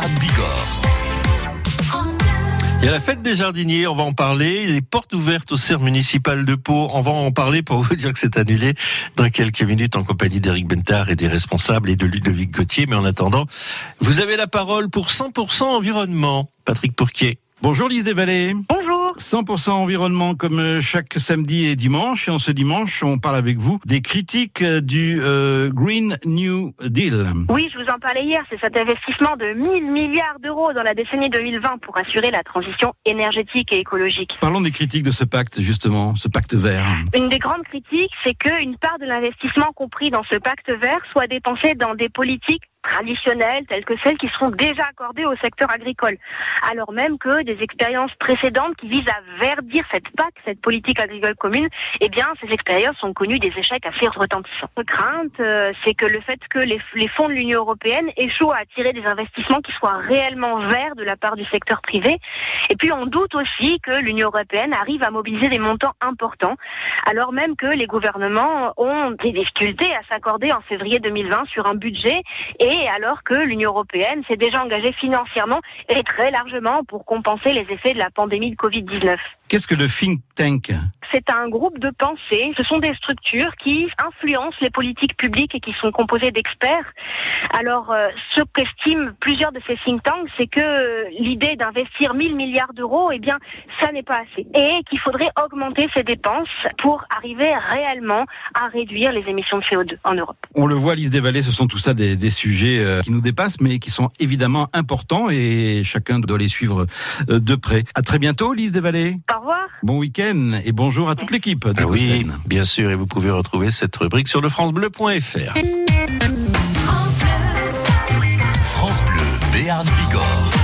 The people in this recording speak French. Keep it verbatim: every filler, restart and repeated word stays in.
Béarn Bigorre. France Bleu. Il y a la fête des jardiniers, on va en parler. Les portes ouvertes au cerf municipal de Pau, on va en parler pour vous dire que c'est annulé dans quelques minutes en compagnie d'Éric Bentard et des responsables et de Ludovic Gauthier. Mais en attendant, vous avez la parole pour cent pour cent Environnement. Patrick Pourquier. Bonjour Lise Desvallées. Bonjour. cent pour cent Environnement comme chaque samedi et dimanche. Et en ce dimanche, on parle avec vous des critiques du euh, Green New Deal. Oui, je vous en parlais hier. C'est cet investissement de mille milliards d'euros dans la décennie deux mille vingt pour assurer la transition énergétique et écologique. Parlons des critiques de ce pacte, justement, ce pacte vert. Une des grandes critiques, c'est qu'une part de l'investissement compris dans ce pacte vert soit dépensée dans des politiques traditionnelles, telles que celles qui seront déjà accordées au secteur agricole. Alors même que des expériences précédentes qui visent à verdir cette P A C, cette politique agricole commune, eh bien, ces expériences ont connu des échecs assez retentissants. Notre crainte, euh, c'est que le fait que les, les fonds de l'Union européenne échouent à attirer des investissements qui soient réellement verts de la part du secteur privé. Et puis, on doute aussi que l'Union européenne arrive à mobiliser des montants importants, alors même que les gouvernements ont des difficultés à s'accorder en février deux mille vingt sur un budget et Et alors que l'Union européenne s'est déjà engagée financièrement et très largement pour compenser les effets de la pandémie de covid dix-neuf. Qu'est-ce que le think tank ? C'est un groupe de pensée. Ce sont des structures qui influencent les politiques publiques et qui sont composées d'experts. Alors, euh, ce qu'estiment plusieurs de ces think tanks, c'est que euh, l'idée d'investir mille milliards d'euros, eh bien, ça n'est pas assez. Et qu'il faudrait augmenter ces dépenses pour arriver réellement à réduire les émissions de C O deux en Europe. On le voit, Lise Desvallées, ce sont tout ça des, des sujets euh, qui nous dépassent, mais qui sont évidemment importants et chacun doit les suivre euh, de près. À très bientôt, Lise Desvallées. Au revoir. Bon week-end et bonjour à toute l'équipe de ah oui, bien sûr, et vous pouvez retrouver cette rubrique sur le francebleu point fr. France Bleu, France Bleu Béarn Bigorre.